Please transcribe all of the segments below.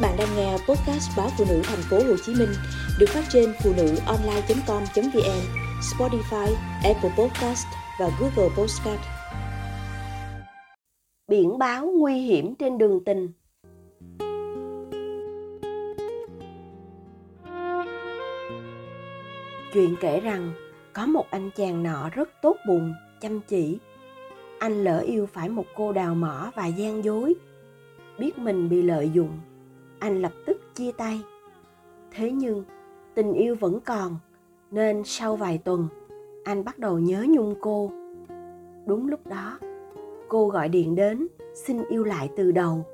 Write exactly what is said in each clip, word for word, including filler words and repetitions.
Các bạn đang nghe podcast báo Phụ Nữ Thành phố Hồ Chí Minh được phát trên phụ nữ online chấm com chấm vn, Spotify, Apple Podcast và Google Podcast. Biển báo nguy hiểm trên đường tình. Chuyện kể rằng có một anh chàng nọ rất tốt bụng, chăm chỉ. Anh lỡ yêu phải một cô đào mỏ và gian dối. Biết mình bị lợi dụng, anh lập tức chia tay. Thế nhưng tình yêu vẫn còn, nên sau vài tuần anh bắt đầu nhớ nhung cô. Đúng lúc đó, cô gọi điện đến xin yêu lại từ đầu.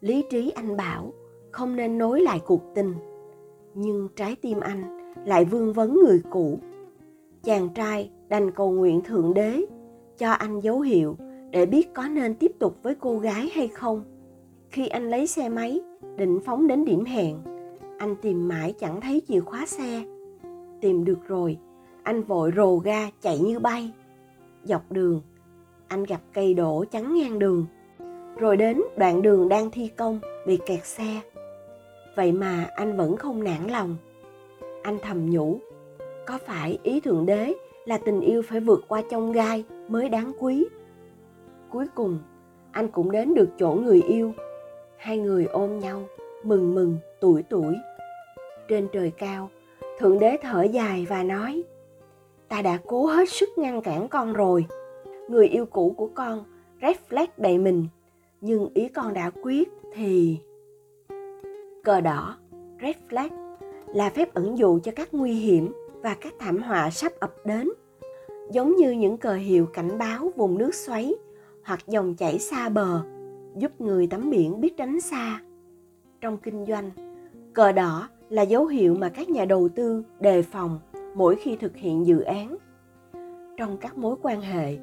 Lý trí anh bảo không nên nối lại cuộc tình, nhưng trái tim anh lại vương vấn người cũ. Chàng trai đành cầu nguyện Thượng Đế cho anh dấu hiệu để biết có nên tiếp tục với cô gái hay không. Khi anh lấy xe máy, định phóng đến điểm hẹn, anh tìm mãi chẳng thấy chìa khóa xe. Tìm được rồi, anh vội rồ ga chạy như bay. Dọc đường, anh gặp cây đổ chắn ngang đường, rồi đến đoạn đường đang thi công bị kẹt xe. Vậy mà anh vẫn không nản lòng. Anh thầm nhủ, có phải ý Thượng Đế là tình yêu phải vượt qua chông gai mới đáng quý? Cuối cùng, anh cũng đến được chỗ người yêu. Hai người ôm nhau, mừng mừng, tuổi tuổi. Trên trời cao, Thượng Đế thở dài và nói, ta đã cố hết sức ngăn cản con rồi. Người yêu cũ của con rét lét đầy mình, nhưng ý con đã quyết thì... Cờ đỏ, red flag, là phép ẩn dụ cho các nguy hiểm và các thảm họa sắp ập đến. Giống như những cờ hiệu cảnh báo vùng nước xoáy hoặc dòng chảy xa bờ, giúp người tắm biển biết tránh xa. Trong kinh doanh, cờ đỏ là dấu hiệu mà các nhà đầu tư đề phòng mỗi khi thực hiện dự án. Trong các mối quan hệ,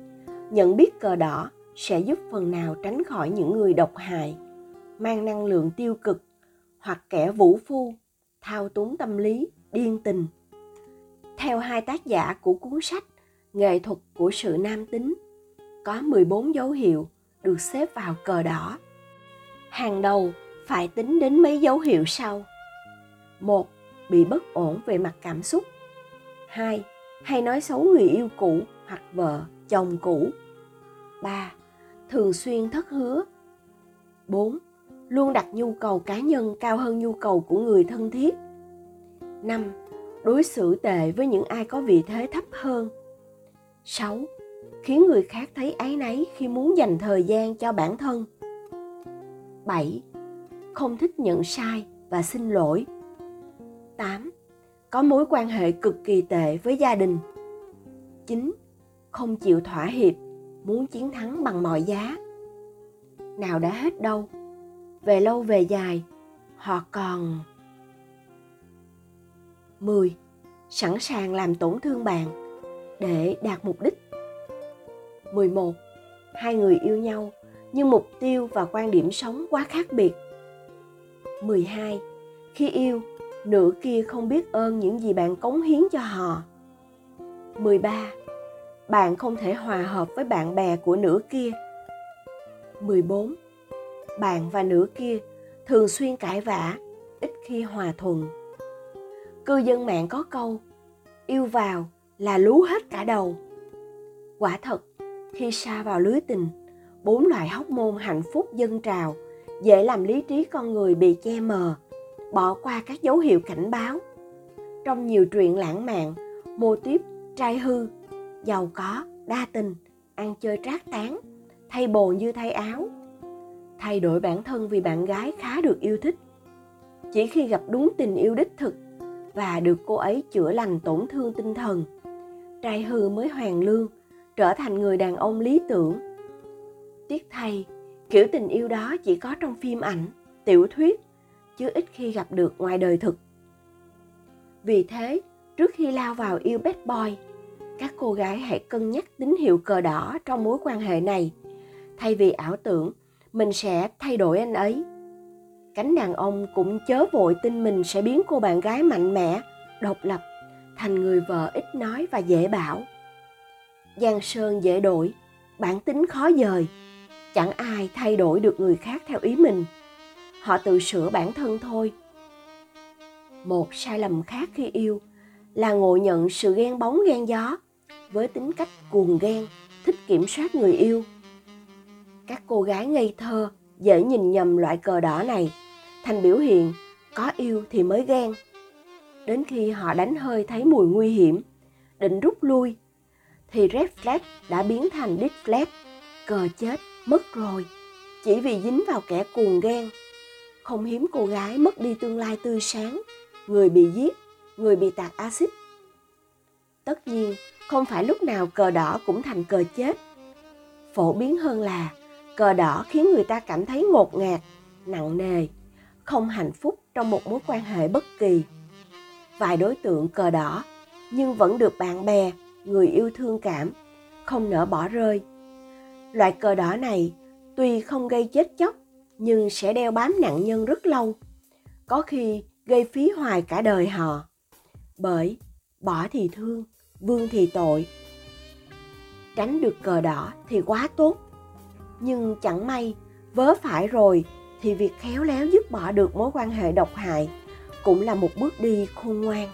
nhận biết cờ đỏ sẽ giúp phần nào tránh khỏi những người độc hại, mang năng lượng tiêu cực hoặc kẻ vũ phu, thao túng tâm lý, điên tình. Theo hai tác giả của cuốn sách Nghệ thuật của sự nam tính, có mười bốn dấu hiệu được xếp vào cờ đỏ. Hàng đầu phải tính đến mấy dấu hiệu sau. một. Bị bất ổn về mặt cảm xúc. Hai. Hay nói xấu người yêu cũ hoặc vợ, chồng cũ. Ba. Thường xuyên thất hứa. Bốn. Luôn đặt nhu cầu cá nhân cao hơn nhu cầu của người thân thiết. Năm. Đối xử tệ với những ai có vị thế thấp hơn. Sáu. Khiến người khác thấy áy náy khi muốn dành thời gian cho bản thân. Bảy. Không thích nhận sai và xin lỗi. Tám. Có mối quan hệ cực kỳ tệ với gia đình. Chín. Không chịu thỏa hiệp, muốn chiến thắng bằng mọi giá. Nào đã hết đâu, về lâu về dài, họ còn... Mười. Sẵn sàng làm tổn thương bạn để đạt mục đích. mười một. Hai người yêu nhau nhưng mục tiêu và quan điểm sống quá khác biệt. mười hai. Khi yêu, nửa kia không biết ơn những gì bạn cống hiến cho họ. mười ba. Bạn không thể hòa hợp với bạn bè của nửa kia. mười bốn. Bạn và nửa kia thường xuyên cãi vã, ít khi hòa thuận. Cư dân mạng có câu, yêu vào là lú hết cả đầu. Quả thật, khi sa vào lưới tình, bốn loại hormone hạnh phúc dâng trào dễ làm lý trí con người bị che mờ, bỏ qua các dấu hiệu cảnh báo. Trong nhiều truyện lãng mạn, mô típ trai hư, giàu có, đa tình, ăn chơi trác tán, thay bồ như thay áo, thay đổi bản thân vì bạn gái khá được yêu thích. Chỉ khi gặp đúng tình yêu đích thực và được cô ấy chữa lành tổn thương tinh thần, trai hư mới hoàn lương, trở thành người đàn ông lý tưởng. Tiếc thay, kiểu tình yêu đó chỉ có trong phim ảnh, tiểu thuyết, chứ ít khi gặp được ngoài đời thực. Vì thế, trước khi lao vào yêu bad boy, các cô gái hãy cân nhắc tín hiệu cờ đỏ trong mối quan hệ này, thay vì ảo tưởng mình sẽ thay đổi anh ấy. Cánh đàn ông cũng chớ vội tin mình sẽ biến cô bạn gái mạnh mẽ, độc lập, thành người vợ ít nói và dễ bảo. Giang sơn dễ đổi, bản tính khó dời. Chẳng ai thay đổi được người khác theo ý mình. họ tự sửa bản thân thôi. Một sai lầm khác khi yêu là ngộ nhận sự ghen bóng ghen gió. Với tính cách cuồng ghen, thích kiểm soát người yêu, các cô gái ngây thơ dễ nhìn nhầm loại cờ đỏ này thành biểu hiện có yêu thì mới ghen. Đến khi họ đánh hơi thấy mùi nguy hiểm, định rút lui, thì red flag đã biến thành dead flag, cờ chết mất rồi, chỉ vì dính vào kẻ cuồng ghen. Không hiếm cô gái mất đi tương lai tươi sáng, người bị giết, người bị tạt axit. Tất nhiên, không phải lúc nào cờ đỏ cũng thành cờ chết. Phổ biến hơn là cờ đỏ khiến người ta cảm thấy ngột ngạt, nặng nề, không hạnh phúc trong một mối quan hệ bất kỳ. Vài đối tượng cờ đỏ nhưng vẫn được bạn bè, người yêu thương cảm, không nỡ bỏ rơi. Loại cờ đỏ này tuy không gây chết chóc nhưng sẽ đeo bám nạn nhân rất lâu, có khi gây phí hoài cả đời họ. Bởi bỏ thì thương, vương thì tội. Tránh được cờ đỏ thì quá tốt, nhưng chẳng may vớ phải rồi thì việc khéo léo dứt bỏ được mối quan hệ độc hại cũng là một bước đi khôn ngoan.